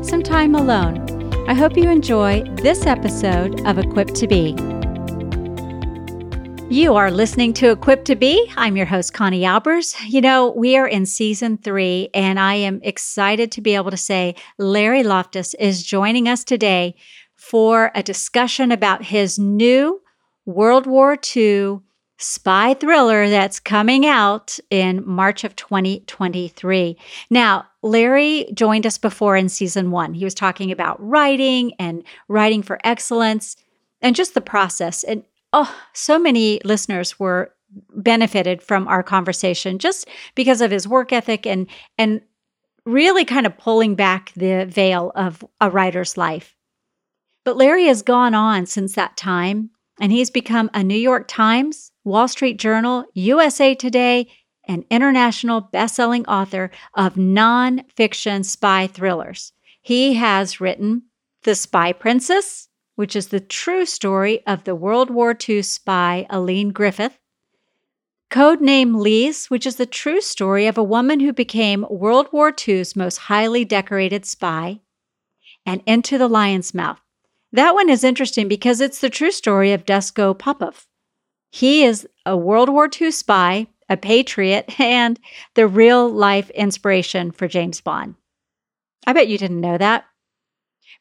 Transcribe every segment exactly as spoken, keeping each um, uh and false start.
some time alone, I hope you enjoy this episode of Equipped to Be. You are listening to Equipped to Be. I'm your host, Connie Albers. You know, we are in season three, and I am excited to be able to say Larry Loftis is joining us today for a discussion about his new World War Two spy thriller that's coming out in March of twenty twenty-three. Now, Larry joined us before in season one. He was talking about writing and writing for excellence and just the process. And oh, so many listeners were benefited from our conversation just because of his work ethic and and really kind of pulling back the veil of a writer's life. But Larry has gone on since that time, and he's become a New York Times, Wall Street Journal, U S A Today, and international best-selling author of nonfiction spy thrillers. He has written The Spy Princess, which is the true story of the World War Two spy Aline Griffith; Codename Lise, which is the true story of a woman who became World War Two's most highly decorated spy; and Into the Lion's Mouth. That one is interesting because it's the true story of Dusko Popov. He is a World War Two spy, a patriot, and the real-life inspiration for James Bond. I bet you didn't know that.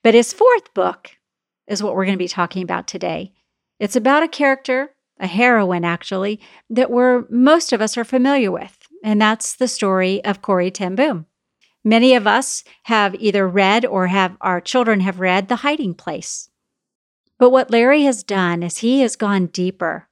But his fourth book is what we're going to be talking about today. It's about a character, a heroine actually, that we're most of us are familiar with, and that's the story of Corrie ten Boom. Many of us have either read or have our children have read The Hiding Place. But what Larry has done is he has gone deeper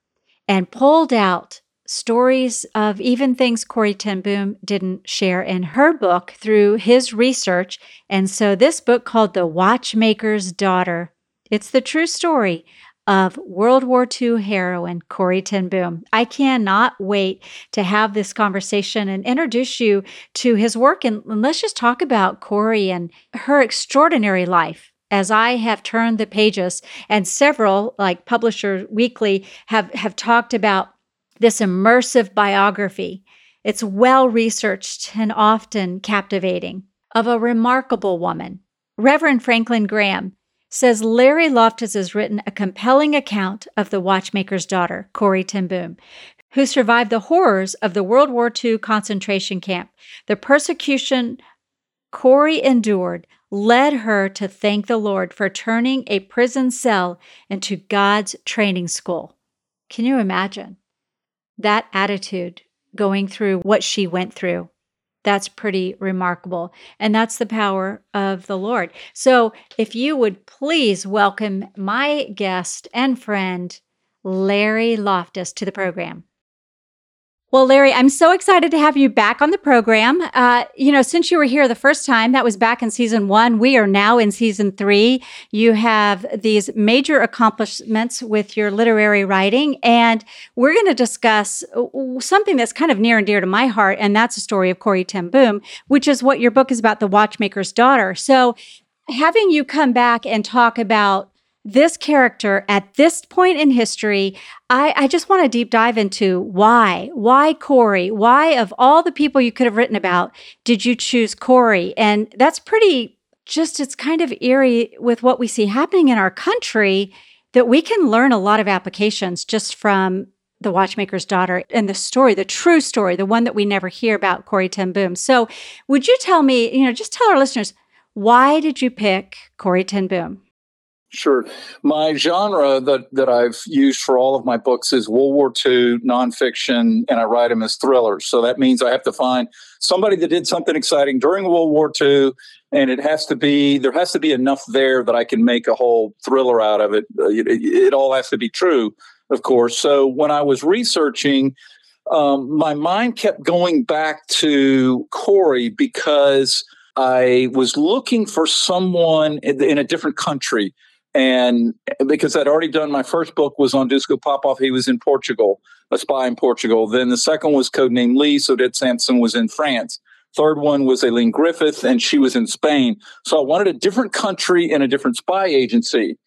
and pulled out stories of even things Corrie ten Boom didn't share in her book through his research. And so this book called The Watchmaker's Daughter, it's the true story of World War Two heroine Corrie ten Boom. I cannot wait to have this conversation and introduce you to his work. And let's just talk about Corrie and her extraordinary life. As I have turned the pages, and several, like Publisher Weekly, have, have talked about this immersive biography. It's well-researched and often captivating of a remarkable woman. Reverend Franklin Graham says Larry Loftis has written a compelling account of the watchmaker's daughter, Corrie ten Boom, who survived the horrors of the World War Two concentration camp. The persecution Corrie endured led her to thank the Lord for turning a prison cell into God's training school. Can you imagine that attitude going through what she went through? That's pretty remarkable. And that's the power of the Lord. So if you would please welcome my guest and friend, Larry Loftis, to the program. Well, Larry, I'm so excited to have you back on the program. Uh, you know, since you were here the first time, that was back in season one. We are now in season three. You have these major accomplishments with your literary writing, and we're going to discuss something that's kind of near and dear to my heart, and that's the story of Corrie ten Boom, which is what your book is about, The Watchmaker's Daughter. So having you come back and talk about this character at this point in history, I, I just want to deep dive into why. Why Corrie? Why, of all the people you could have written about, did you choose Corrie? And that's pretty, just it's kind of eerie with what we see happening in our country, that we can learn a lot of applications just from The Watchmaker's Daughter and the story, the true story, the one that we never hear about, Corrie ten Boom. So would you tell me, you know, just tell our listeners, why did you pick Corrie ten Boom? Sure. My genre that, that I've used for all of my books is World War Two nonfiction, and I write them as thrillers. So that means I have to find somebody that did something exciting during World War Two, and it has to be, there has to be enough there that I can make a whole thriller out of it. It, it, it all has to be true, of course. So when I was researching, um, my mind kept going back to Corrie because I was looking for someone in, in a different country. And because I'd already done my first book was on Dusko Popov. He was in Portugal, A Spy in Portugal. Then the second was Codename Lise. Odette Sansom was in France. Third one was Aline Griffith, and she was in Spain. So I wanted a different country and a different spy agency.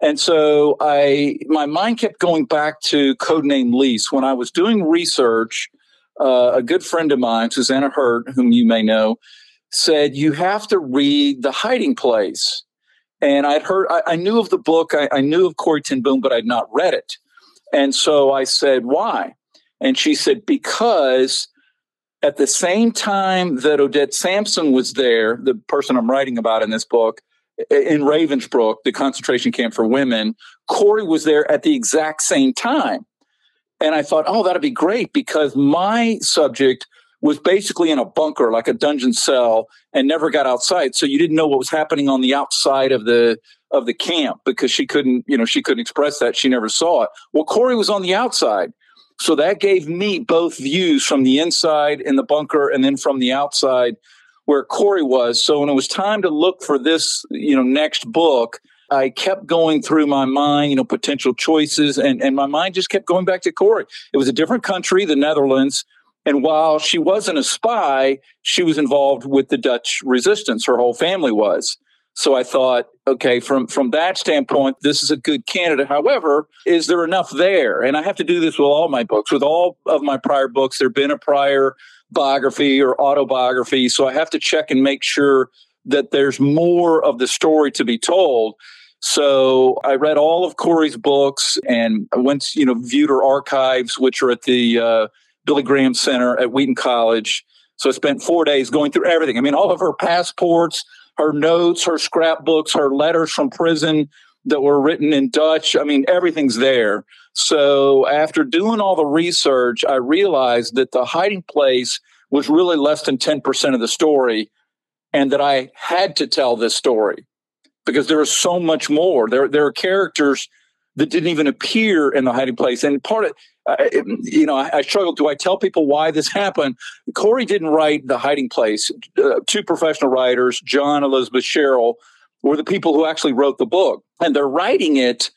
And so I, my mind kept going back to Codename Lise. When I was doing research, uh, a good friend of mine, Susanna Hurt, whom you may know, said, you have to read The Hiding Place. And I'd heard, I, I knew of the book, I, I knew of Corrie ten Boom, but I'd not read it. And so I said, why? And she said, because at the same time that Odette Sansom was there, the person I'm writing about in this book, in Ravensbrück, the concentration camp for women, Corrie was there at the exact same time. And I thought, oh, that'd be great, because my subject was basically in a bunker, like a dungeon cell, and never got outside. So you didn't know what was happening on the outside of the of the camp, because she couldn't, you know, she couldn't express that. She never saw it. Well, Corrie was on the outside. So that gave me both views, from the inside in the bunker and then from the outside where Corrie was. So when it was time to look for this, you know, next book, I kept going through my mind, you know, potential choices, and, and my mind just kept going back to Corrie. It was a different country, the Netherlands. And while she wasn't a spy, she was involved with the Dutch resistance. Her whole family was. So I thought, okay, from, from that standpoint, this is a good candidate. However, is there enough there? And I have to do this with all my books. With all of my prior books, there have been a prior biography or autobiography. So I have to check and make sure that there's more of the story to be told. So I read all of Corrie's books and I went, you know, viewed her archives, which are at the uh, Billy Graham Center at Wheaton College. So I spent four days going through everything. I mean, all of her passports, her notes, her scrapbooks, her letters from prison that were written in Dutch. I mean, everything's there. So after doing all the research, I realized that The Hiding Place was really less than ten percent of the story, and that I had to tell this story because there was so much more. There, there are characters that didn't even appear in The Hiding Place. And part of, I, you know, I, I struggled. Do I tell people why this happened? Corrie didn't write The Hiding Place. Uh, two professional writers, John and Elizabeth Sherrill, were the people who actually wrote the book. And they're writing it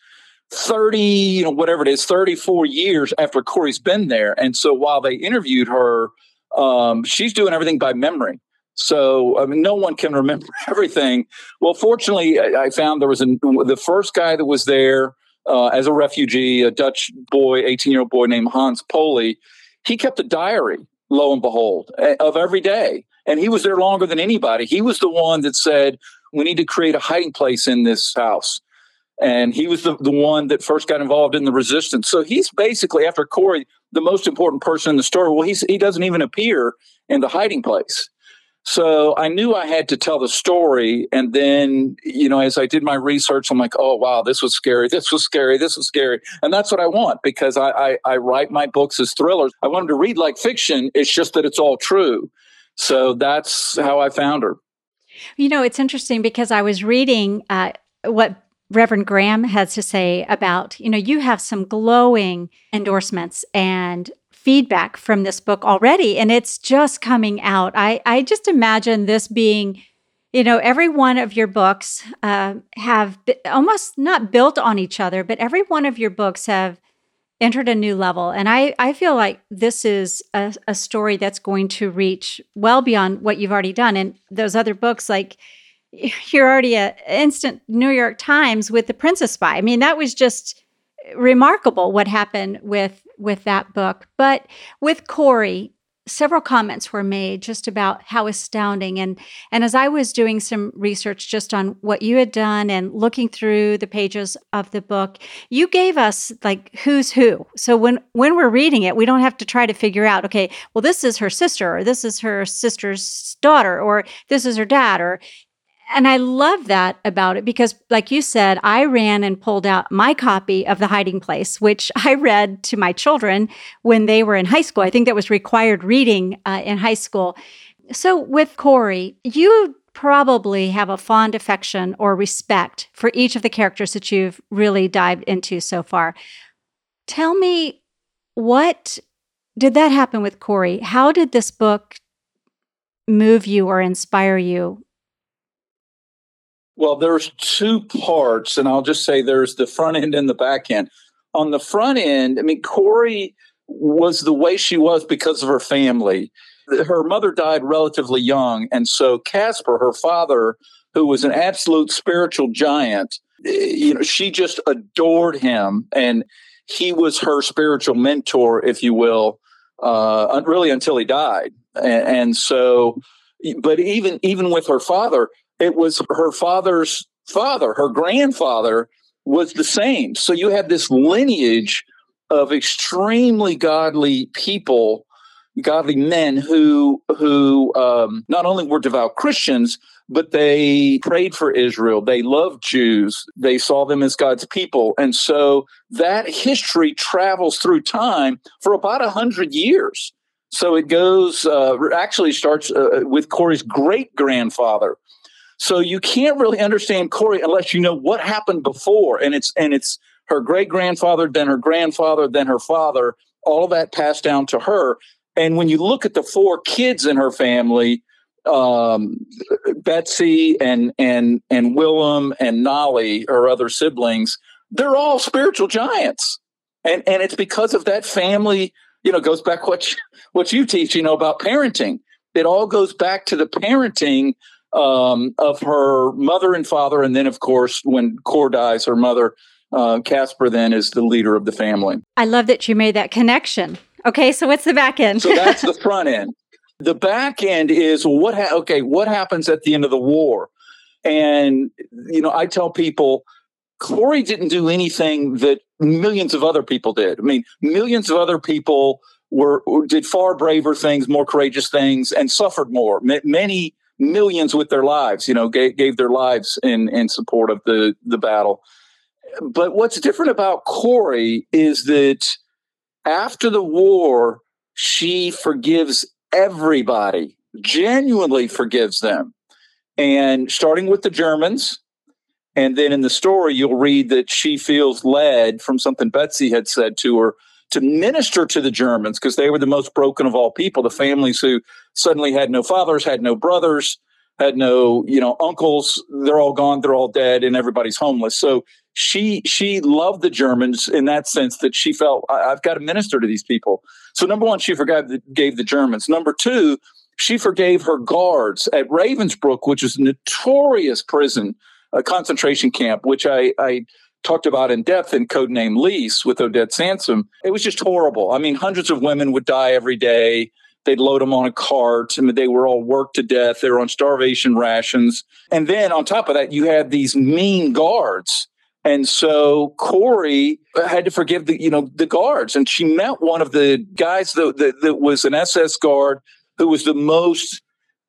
thirty, you know, whatever it is, thirty-four years after Corrie's been there. And so while they interviewed her, um, she's doing everything by memory. So, I mean, no one can remember everything. Well, fortunately, I, I found there was a, the first guy that was there, Uh, as a refugee, a Dutch boy, eighteen-year-old boy named Hans Poli, he kept a diary, lo and behold, of every day. And he was there longer than anybody. He was the one that said, we need to create a hiding place in this house. And he was the, the one that first got involved in the resistance. So he's basically, after Corrie, the most important person in the story. Well, he's, he doesn't even appear in The Hiding Place. So I knew I had to tell the story. And then, you know, as I did my research, I'm like, oh, wow, this was scary. This was scary. This was scary. And that's what I want, because I, I, I write my books as thrillers. I want them to read like fiction. It's just that it's all true. So that's how I found her. You know, it's interesting because I was reading uh, what Reverend Graham has to say about, you know, you have some glowing endorsements and feedback from this book already, and it's just coming out. I, I just imagine this being, you know, every one of your books uh, have b- almost not built on each other, but every one of your books have entered a new level. And I, I feel like this is a, a story that's going to reach well beyond what you've already done. And those other books, like, you're already an instant New York Times with The Princess Spy. I mean, that was just remarkable what happened with with that book. But with Corrie, several comments were made just about how astounding. And and as I was doing some research just on what you had done and looking through the pages of the book, you gave us like who's who. So when, when we're reading it, we don't have to try to figure out, okay, well, this is her sister, or this is her sister's daughter, or this is her dad, or... And I love that about it because, like you said, I ran and pulled out my copy of The Hiding Place, which I read to my children when they were in high school. I think that was required reading uh, in high school. So with Corrie, you probably have a fond affection or respect for each of the characters that you've really dived into so far. Tell me, what did that happen with Corrie? How did this book move you or inspire you? Well, there's two parts, and I'll just say there's the front end and the back end. On the front end, I mean, Corrie was the way she was because of her family. Her mother died relatively young, and so Casper, her father, who was an absolute spiritual giant, you know, she just adored him, and he was her spiritual mentor, if you will, uh, really until he died. And, and so, but even even with her father, it was her father's father, her grandfather was the same. So you have this lineage of extremely godly people, godly men who who um, not only were devout Christians, but they prayed for Israel. They loved Jews. They saw them as God's people. And so that history travels through time for about one hundred years. So it goes, uh, actually starts uh, with Corrie's great-grandfather. So you can't really understand Corrie unless you know what happened before. And it's and it's her great-grandfather, then her grandfather, then her father, all of that passed down to her. And when you look at the four kids in her family, um, Betsy and and and Willem and Nolly, her other siblings, they're all spiritual giants. And and it's because of that family, you know, goes back what you, what you teach, you know, about parenting. It all goes back to the parenting um, of her mother and father. And then, of course, when Corrie dies, her mother, uh, Casper, then is the leader of the family. I love that you made that connection. Okay, so what's the back end? So that's the front end. The back end is what ha- okay, what happens at the end of the war? And you know, I tell people Corrie didn't do anything that millions of other people did. I mean, millions of other people were did far braver things, more courageous things, and suffered more. M- many millions with their lives, you know, gave, gave their lives in in support of the the battle. But what's different about Corrie is that after the war, she forgives everybody, genuinely forgives them. And starting with the Germans, and then in the story, you'll read that she feels led from something Betsy had said to her to minister to the Germans because they were the most broken of all people, the families who suddenly had no fathers, had no brothers, had no, you know, uncles. They're all gone. They're all dead, and everybody's homeless. So she she loved the Germans in that sense that she felt, I- I've got to minister to these people. So number one, she forgave the, gave the Germans. Number two, she forgave her guards at Ravensbrück, which is a notorious prison, a concentration camp, which I, I talked about in depth in Codename Lise with Odette Sansom. It was just horrible. I mean, hundreds of women would die every day. They'd load them on a cart. I mean, they were all worked to death. They were on starvation rations. And then on top of that, you had these mean guards. And so Corrie had to forgive the, you know, the guards. And she met one of the guys that, that, that was an S S guard who was the most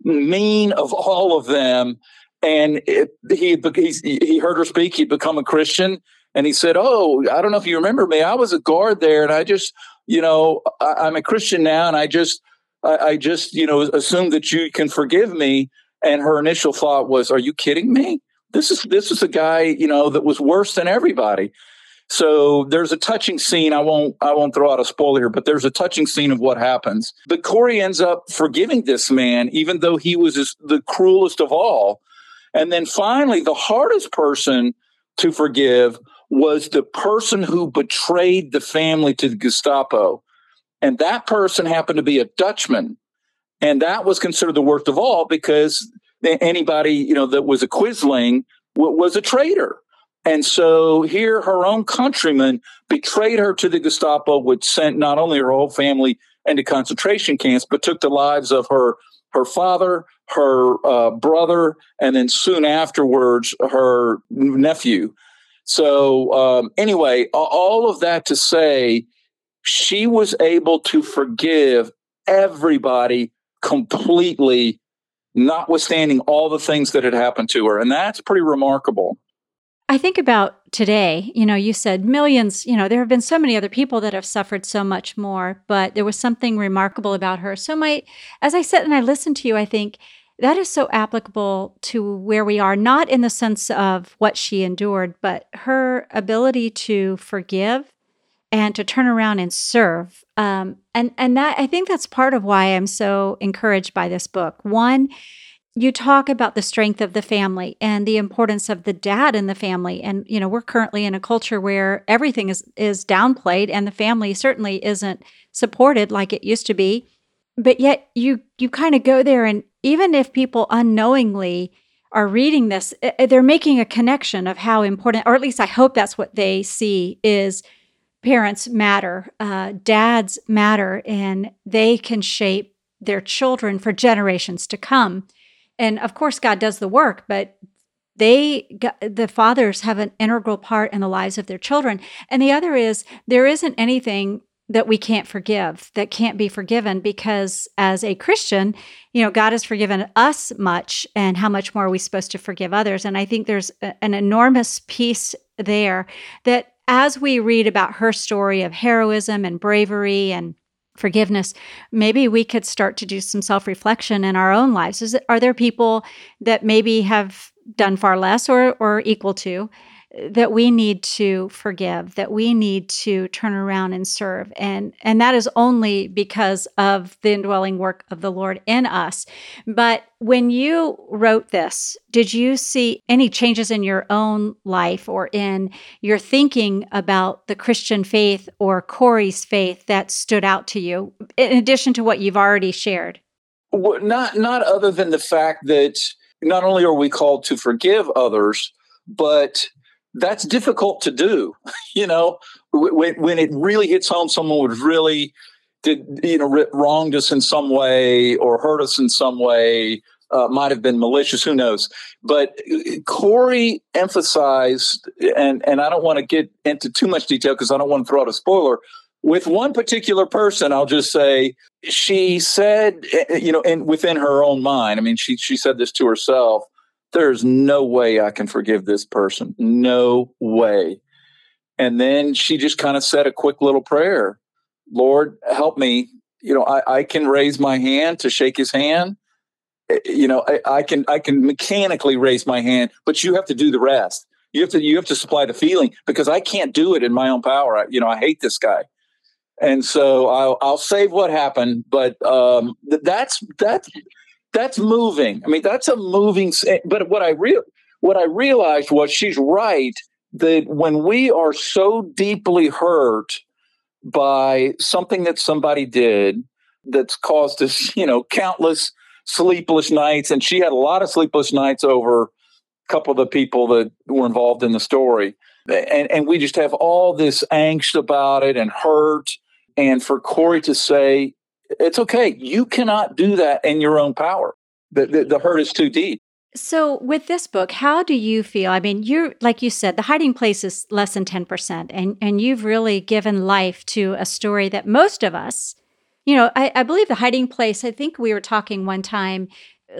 mean of all of them. And it, he, he he heard her speak. He'd become a Christian. And he said, oh, I don't know if you remember me. I was a guard there. And I just, you know, I, I'm a Christian now. And I just, I, I just, you know, assume that you can forgive me. And her initial thought was, are you kidding me? This is this is a guy, you know, that was worse than everybody. So there's a touching scene. I won't I won't throw out a spoiler here, but there's a touching scene of what happens. But Corrie ends up forgiving this man, even though he was the cruelest of all. And then finally, the hardest person to forgive was the person who betrayed the family to the Gestapo. And that person happened to be a Dutchman. And that was considered the worst of all because anybody, you know, that was a Quisling was a traitor. And so here her own countrymen betrayed her to the Gestapo, which sent not only her whole family into concentration camps, but took the lives of her, her father, her uh, brother, and then soon afterwards, her nephew. So um, anyway, all of that to say, she was able to forgive everybody completely, notwithstanding all the things that had happened to her. And that's pretty remarkable. I think about today, you know, you said millions, you know, there have been so many other people that have suffered so much more, but there was something remarkable about her. So my, as I said, and I listened to you, I think that is so applicable to where we are, not in the sense of what she endured, but her ability to forgive and to turn around and serve. Um, and and that I think that's part of why I'm so encouraged by this book. One, you talk about the strength of the family and the importance of the dad in the family. And, you know, we're currently in a culture where everything is, is downplayed and the family certainly isn't supported like it used to be. But yet you you kind of go there, and even if people unknowingly are reading this, they're making a connection of how important, or at least I hope that's what they see, is parents matter, uh, dads matter, and they can shape their children for generations to come. And of course, God does the work, but they, the fathers have an integral part in the lives of their children. And the other is, there isn't anything that we can't forgive, that can't be forgiven, because as a Christian, you know, God has forgiven us much, and how much more are we supposed to forgive others? And I think there's a, an enormous piece there that as we read about her story of heroism and bravery and forgiveness, maybe we could start to do some self-reflection in our own lives. Is it, are there people that maybe have done far less or or equal to that we need to forgive, that we need to turn around and serve? And and that is only because of the indwelling work of the Lord in us. But when you wrote this, did you see any changes in your own life or in your thinking about the Christian faith or Corrie's faith that stood out to you, in addition to what you've already shared? Well, not, not other than the fact that not only are we called to forgive others, but that's difficult to do, you know, when, when it really hits home, someone was really, did, you know, wronged us in some way or hurt us in some way, uh, might have been malicious, who knows. But Corrie emphasized, and, and I don't want to get into too much detail because I don't want to throw out a spoiler, with one particular person, I'll just say, she said, you know, and within her own mind, I mean, she she said this to herself, "There's no way I can forgive this person. No way." And then she just kind of said a quick little prayer. "Lord, help me. You know, I, I can raise my hand to shake his hand. You know, I, I can I can mechanically raise my hand, but you have to do the rest. You have to you have to supply the feeling, because I can't do it in my own power. I, you know, I hate this guy. And so I'll I'll save what happened, but um, that's that's." That's moving. I mean, that's a moving. But what I real what I realized was she's right, that when we are so deeply hurt by something that somebody did that's caused us, you know, countless sleepless nights, and she had a lot of sleepless nights over a couple of the people that were involved in the story, and and we just have all this angst about it and hurt, and for Corrie to say, "It's okay. You cannot do that in your own power. The, the, the hurt is too deep." So with this book, how do you feel? I mean, you're, like you said, The Hiding Place is less than ten percent, and, and you've really given life to a story that most of us, you know, I, I believe The Hiding Place, I think we were talking one time,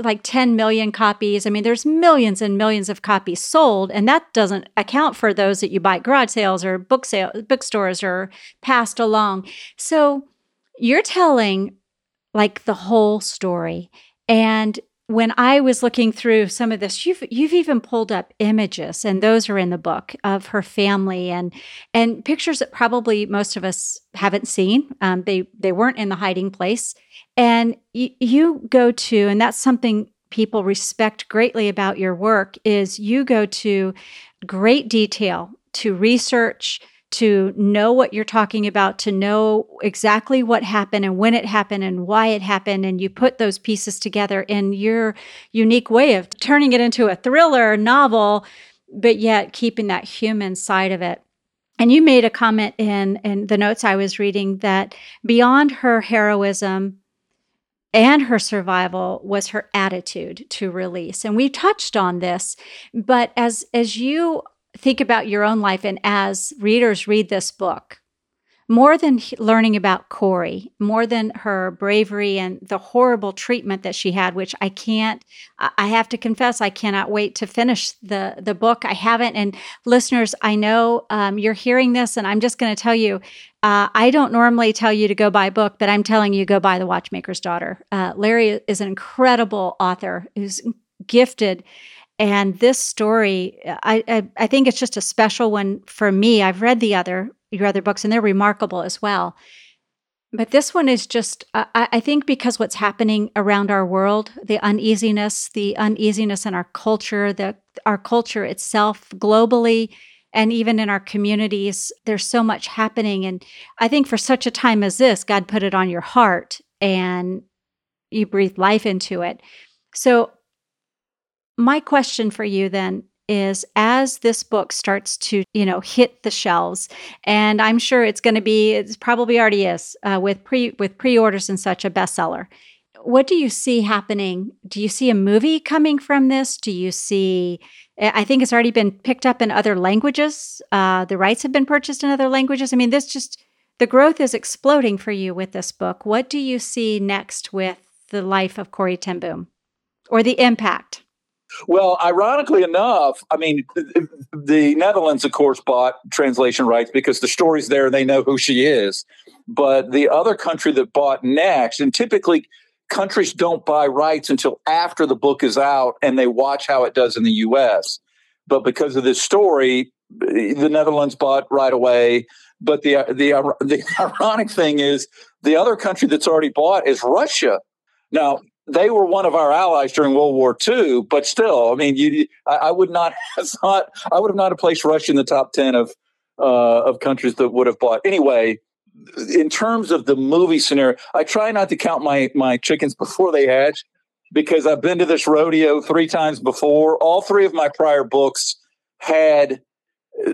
like ten million copies. I mean, there's millions and millions of copies sold, and that doesn't account for those that you buy at garage sales or book sales, bookstores or passed along. So you're telling like the whole story. And when I was looking through some of this, you've you've even pulled up images, and those are in the book, of her family and and pictures that probably most of us haven't seen. Um, they they weren't in The Hiding Place. And y- you go to, and that's something people respect greatly about your work, is you go to great detail to research, to know what you're talking about, to know exactly what happened and when it happened and why it happened. And you put those pieces together in your unique way of turning it into a thriller novel, but yet keeping that human side of it. And you made a comment in, in the notes I was reading that beyond her heroism and her survival was her attitude to release. And we touched on this, but as as you think about your own life, and as readers read this book, more than learning about Corrie, more than her bravery and the horrible treatment that she had, which I can't, I have to confess, I cannot wait to finish the, the book. I haven't. And listeners, I know um, you're hearing this, and I'm just going to tell you, uh, I don't normally tell you to go buy a book, but I'm telling you, go buy The Watchmaker's Daughter. Uh, Larry is an incredible author who's gifted. And this story, I, I I think it's just a special one for me. I've read the other, your other books, and they're remarkable as well. But this one is just, uh, I think because what's happening around our world, the uneasiness, the uneasiness in our culture, the, our culture itself globally, and even in our communities, there's so much happening. And I think for such a time as this, God put it on your heart and you breathe life into it. So my question for you then is, as this book starts to, you know, hit the shelves, and I'm sure it's going to be, it's probably already is, uh, with pre with pre-orders and such, a bestseller. What do you see happening? Do you see a movie coming from this? Do you see, I think it's already been picked up in other languages. Uh, the rights have been purchased in other languages. I mean, this just, the growth is exploding for you with this book. What do you see next with the life of Corrie ten Boom, or the impact? Well, ironically enough, I mean, the Netherlands, of course, bought translation rights because the story's there and they know who she is. But the other country that bought next, and typically countries don't buy rights until after the book is out and they watch how it does in the U S. But because of this story, the Netherlands bought right away. But the the, the ironic thing is the other country that's already bought is Russia. Now, they were one of our allies during World War Two, but still, I mean, you, I, I would not have thought, I would have not have placed Russia in the top ten of uh, of countries that would have bought. Anyway, in terms of the movie scenario, I try not to count my my chickens before they hatch, because I've been to this rodeo three times before. All three of my prior books had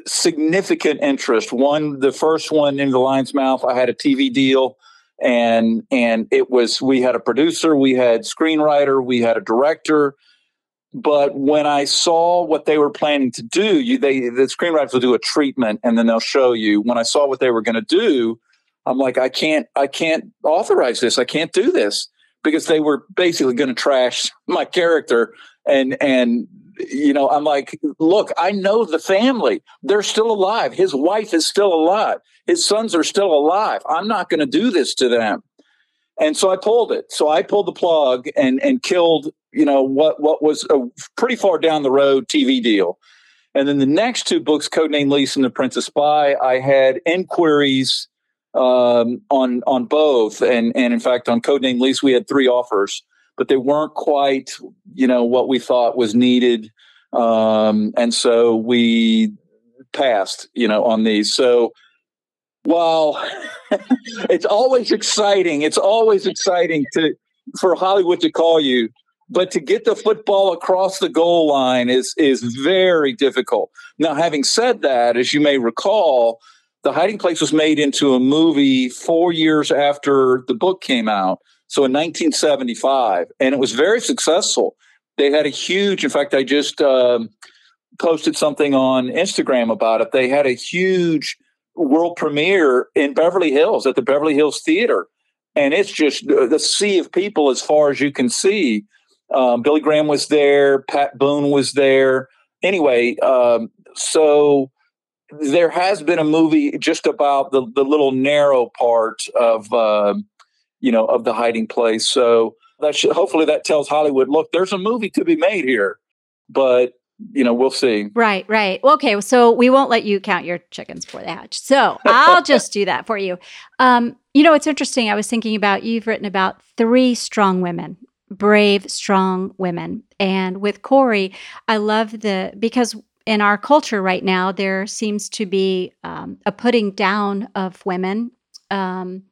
significant interest. One, the first one, Into the Lion's Mouth, I had a T V deal. And and it was, we had a producer, we had screenwriter, we had a director. But when I saw what they were planning to do, you, they the screenwriters will do a treatment and then they'll show you. When I saw what they were going to do, I'm like, I can't, I can't authorize this. I can't do this, because they were basically going to trash my character. And and you know, I'm like, look, I know the family. They're still alive. His wife is still alive. His sons are still alive. I'm not going to do this to them. And so I pulled it. So I pulled the plug and and killed, you know, what, what was a pretty far down the road T V deal. And then the next two books, Codename Lise and The Princess Spy, I had inquiries um, on on both. And, and in fact, on Codename Lise, we had three offers, but they weren't quite, you know, what we thought was needed. Um, and so we passed, you know, on these. So while it's always exciting, it's always exciting to for Hollywood to call you, but to get the football across the goal line is is very difficult. Now, having said that, as you may recall, The Hiding Place was made into a movie four years after the book came out. So in nineteen seventy-five, and it was very successful. They had a huge, in fact, I just uh, posted something on Instagram about it. They had a huge world premiere in Beverly Hills, at the Beverly Hills Theater. And it's just the sea of people as far as you can see. Um, Billy Graham was there. Pat Boone was there. Anyway, um, so there has been a movie just about the, the little narrow part of uh, you know, of The Hiding Place. So that should, hopefully that tells Hollywood, look, there's a movie to be made here, but, you know, we'll see. Right, right. Okay, so we won't let you count your chickens before they hatch. So I'll just do that for you. Um, you know, it's interesting. I was thinking about, you've written about three strong women, brave, strong women. And with Corrie, I love the, because in our culture right now, there seems to be um, a putting down of women, um,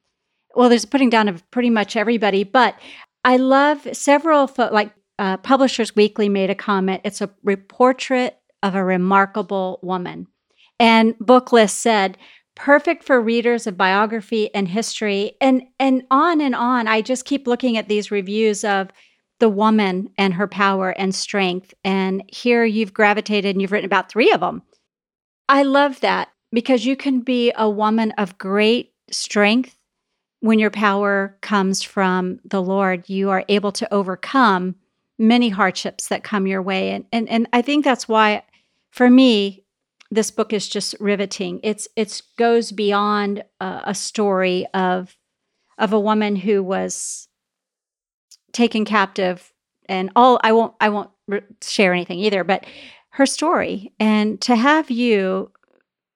well, there's a putting down of pretty much everybody, but I love several, fo- like uh, Publishers Weekly made a comment, it's a re- portrait of a remarkable woman. And Booklist said, perfect for readers of biography and history, and, and on and on. I just keep looking at these reviews of the woman and her power and strength. And here you've gravitated and you've written about three of them. I love that, because you can be a woman of great strength when your power comes from the Lord. You are able to overcome many hardships that come your way. And and and I think that's why, for me, this book is just riveting. It's it's goes beyond uh, a story of of a woman who was taken captive, and all. I won't I won't re- share anything either, but her story. And to have you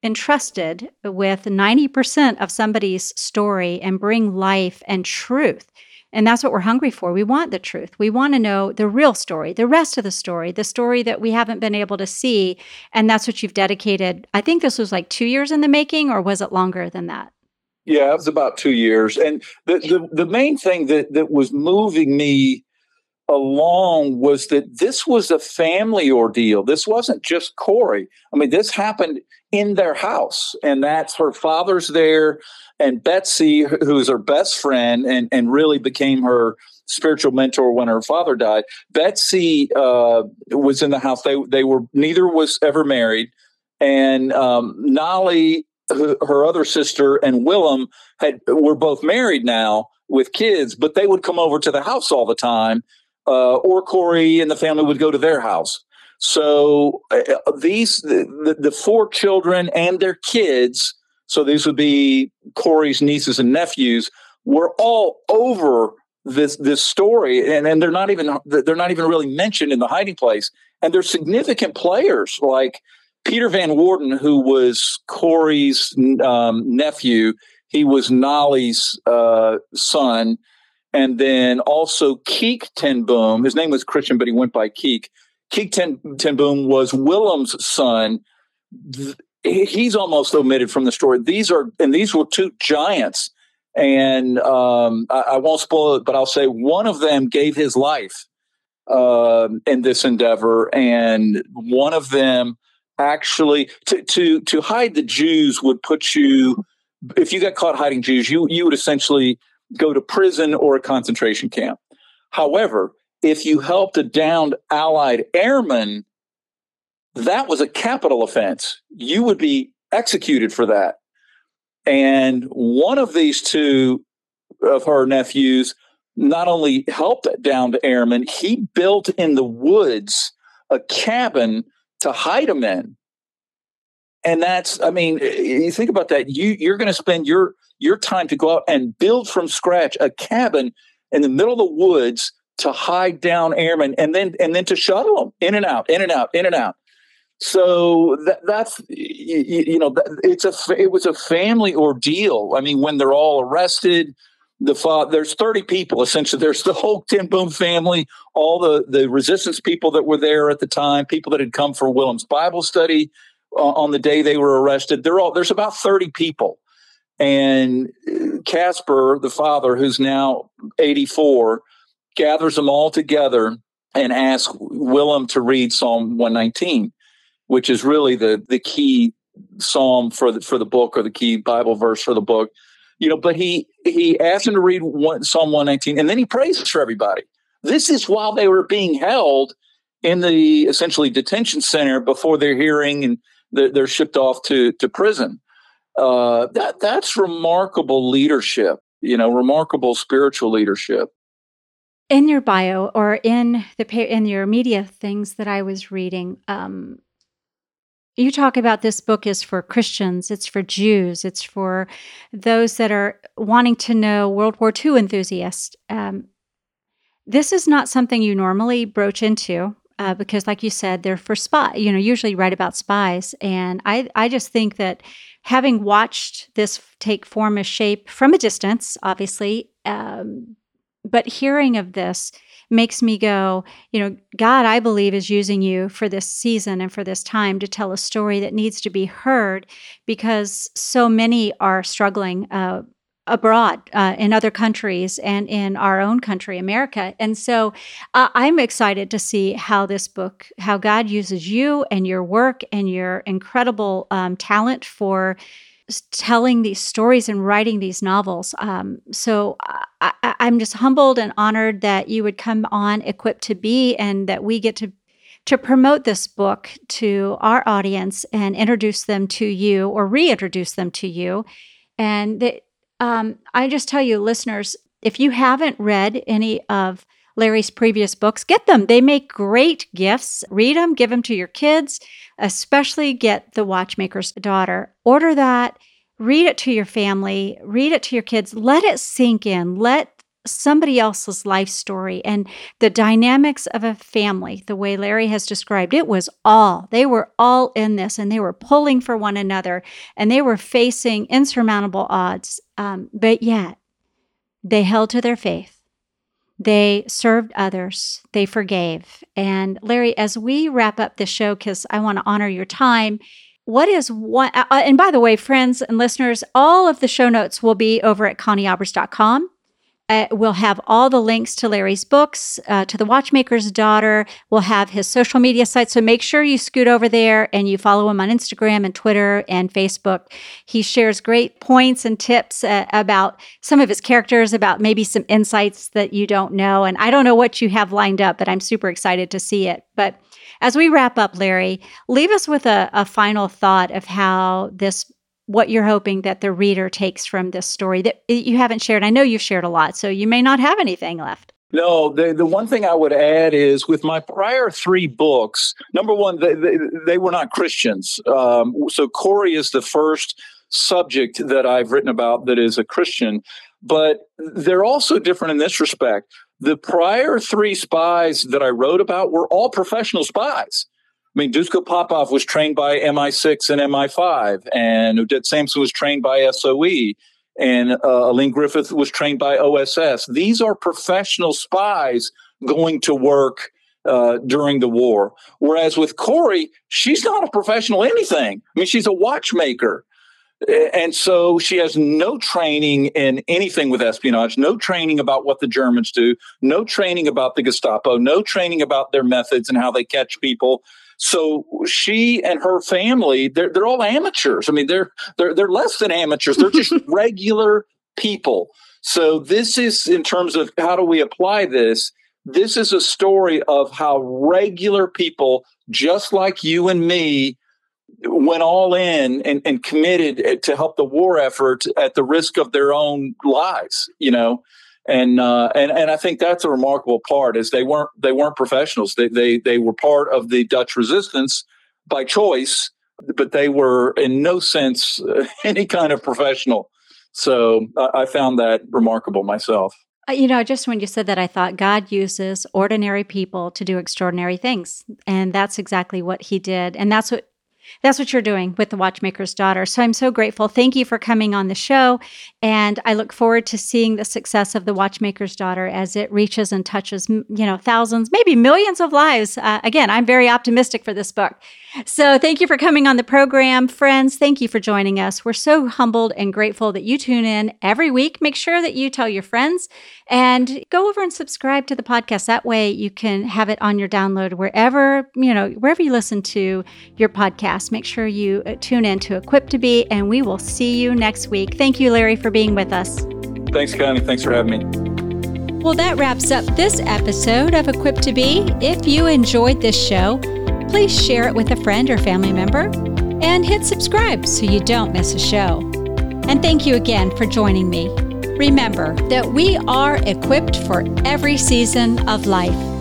entrusted with ninety percent of somebody's story and bring life and truth. And that's what we're hungry for. We want the truth. We want to know the real story, the rest of the story, the story that we haven't been able to see. And that's what you've dedicated. I think this was like two years in the making, or was it longer than that? Yeah, it was about two years. And the the, the main thing that, that was moving me along was that this was a family ordeal. This wasn't just Corrie. I mean, this happened in their house, and that's her father's there, and Betsy, who's her best friend and, and really became her spiritual mentor when her father died. Betsy uh, was in the house. They they were neither was ever married, and um, Nolly, her other sister, and Willem had were both married now with kids, but they would come over to the house all the time. Uh, or Corrie and the family would go to their house. So uh, these, the, the four children and their kids, so these would be Corrie's nieces and nephews, were all over this this story, and, and they're not even they're not even really mentioned in The Hiding Place. And they're significant players, like Peter van Woerden, who was Corrie's um, nephew. He was Nolly's uh, son. And then also Kik ten Boom. His name was Christian, but he went by Kik. Kik ten, ten Boom was Willem's son. He's almost omitted from the story. These are and these were two giants. And um, I, I won't spoil it, but I'll say one of them gave his life uh, in this endeavor, and one of them actually to to to hide the Jews would put you. If you got caught hiding Jews, you you would essentially go to prison or a concentration camp. However, if you helped a downed Allied airman, that was a capital offense. You would be executed for that. And one of these two of her nephews not only helped a downed airman, he built in the woods a cabin to hide him in. And that's, I mean, you think about that. You, you're going to spend your your time to go out and build from scratch a cabin in the middle of the woods to hide down airmen, and then and then to shuttle them in and out, in and out, in and out. So that, that's, you, you know, it's a it was a family ordeal. I mean, when they're all arrested, the fa- there's thirty people essentially. There's the whole Ten Boom family, all the the resistance people that were there at the time, people that had come for Willem's Bible study. On the day they were arrested, they're all, there's about thirty people. And Casper, the father, who's now eighty-four, gathers them all together and asks Willem to read Psalm one nineteen, which is really the, the key psalm for the, for the book, or the key Bible verse for the book. You know, but he, he asks him to read one, Psalm one nineteen, and then he prays for everybody. This is while they were being held in the essentially detention center before their hearing, and they're shipped off to, to prison. Uh, that that's remarkable leadership, you know, remarkable spiritual leadership. In your bio, or in the in your media things that I was reading, um, you talk about this book is for Christians, it's for Jews, it's for those that are wanting to know, World War Two enthusiasts. Um, this is not something you normally broach into. Uh, because like you said, they're for spy, you know, usually write about spies. And I, I just think that having watched this take form as shape from a distance, obviously, um, but hearing of this makes me go, you know, God, I believe, is using you for this season and for this time to tell a story that needs to be heard, because so many are struggling uh, abroad, uh, in other countries, and in our own country, America. And so uh, I'm excited to see how this book, how God uses you and your work and your incredible um, talent for telling these stories and writing these novels. Um, so I, I, I'm just humbled and honored that you would come on Equipped to Be, and that we get to to promote this book to our audience and introduce them to you, or reintroduce them to you. And that Um, I just tell you, listeners, if you haven't read any of Larry's previous books, get them. They make great gifts. Read them, give them to your kids, especially get The Watchmaker's Daughter. Order that, read it to your family, read it to your kids. Let it sink in. Let somebody else's life story and the dynamics of a family, the way Larry has described, it was all, they were all in this, and they were pulling for one another, and they were facing insurmountable odds. Um, but yet, they held to their faith. They served others. They forgave. And Larry, as we wrap up the show, because I want to honor your time, what is one, uh, and by the way, friends and listeners, all of the show notes will be over at Connie Albers dot com. Uh, we'll have all the links to Larry's books, uh, to The Watchmaker's Daughter. We'll have his social media site. So make sure you scoot over there and you follow him on Instagram and Twitter and Facebook. He shares great points and tips uh, about some of his characters, about maybe some insights that you don't know. And I don't know what you have lined up, but I'm super excited to see it. But as we wrap up, Larry, leave us with a, a final thought of how this what you're hoping that the reader takes from this story that you haven't shared. I know you've shared a lot, so you may not have anything left. No, the, the one thing I would add is with my prior three books, number one, they, they, they were not Christians. Um, so Corrie is the first subject that I've written about that is a Christian, but they're also different in this respect. The prior three spies that I wrote about were all professional spies. I mean, Dusko Popov was trained by M I six and M I five, and Odette Sansom was trained by S O E, and uh, Aline Griffith was trained by O S S. These are professional spies going to work uh, during the war. Whereas with Corrie, she's not a professional anything. I mean, she's a watchmaker. And so she has no training in anything with espionage, no training about what the Germans do, no training about the Gestapo, no training about their methods and how they catch people. So she and her family, they're, they're all amateurs. I mean, they're, they're, they're less than amateurs. They're just regular people. So this is, in terms of how do we apply this, this is a story of how regular people, just like you and me, went all in and, and committed to help the war effort at the risk of their own lives, you know. And uh, and and I think that's a remarkable part is they weren't they weren't professionals. They they they were part of the Dutch resistance by choice, but they were in no sense uh, any kind of professional. So I, I found that remarkable myself. You know, just when you said that, I thought God uses ordinary people to do extraordinary things, and that's exactly what He did, and that's what. That's what you're doing with The Watchmaker's Daughter. So I'm so grateful. Thank you for coming on the show. And I look forward to seeing the success of The Watchmaker's Daughter as it reaches and touches, you know, thousands, maybe millions of lives. Uh, again, I'm very optimistic for this book. So thank you for coming on the program. Friends, thank you for joining us. We're so humbled and grateful that you tune in every week. Make sure that you tell your friends and go over and subscribe to the podcast. That way you can have it on your download wherever, you know, wherever you listen to your podcast. Make sure you tune in to Equipped to Be, and we will see you next week. Thank you, Larry, for being with us. Thanks, Connie. Thanks for having me. Well, that wraps up this episode of Equipped to Be. If you enjoyed this show, please share it with a friend or family member and hit subscribe so you don't miss a show. And thank you again for joining me. Remember that we are equipped for every season of life.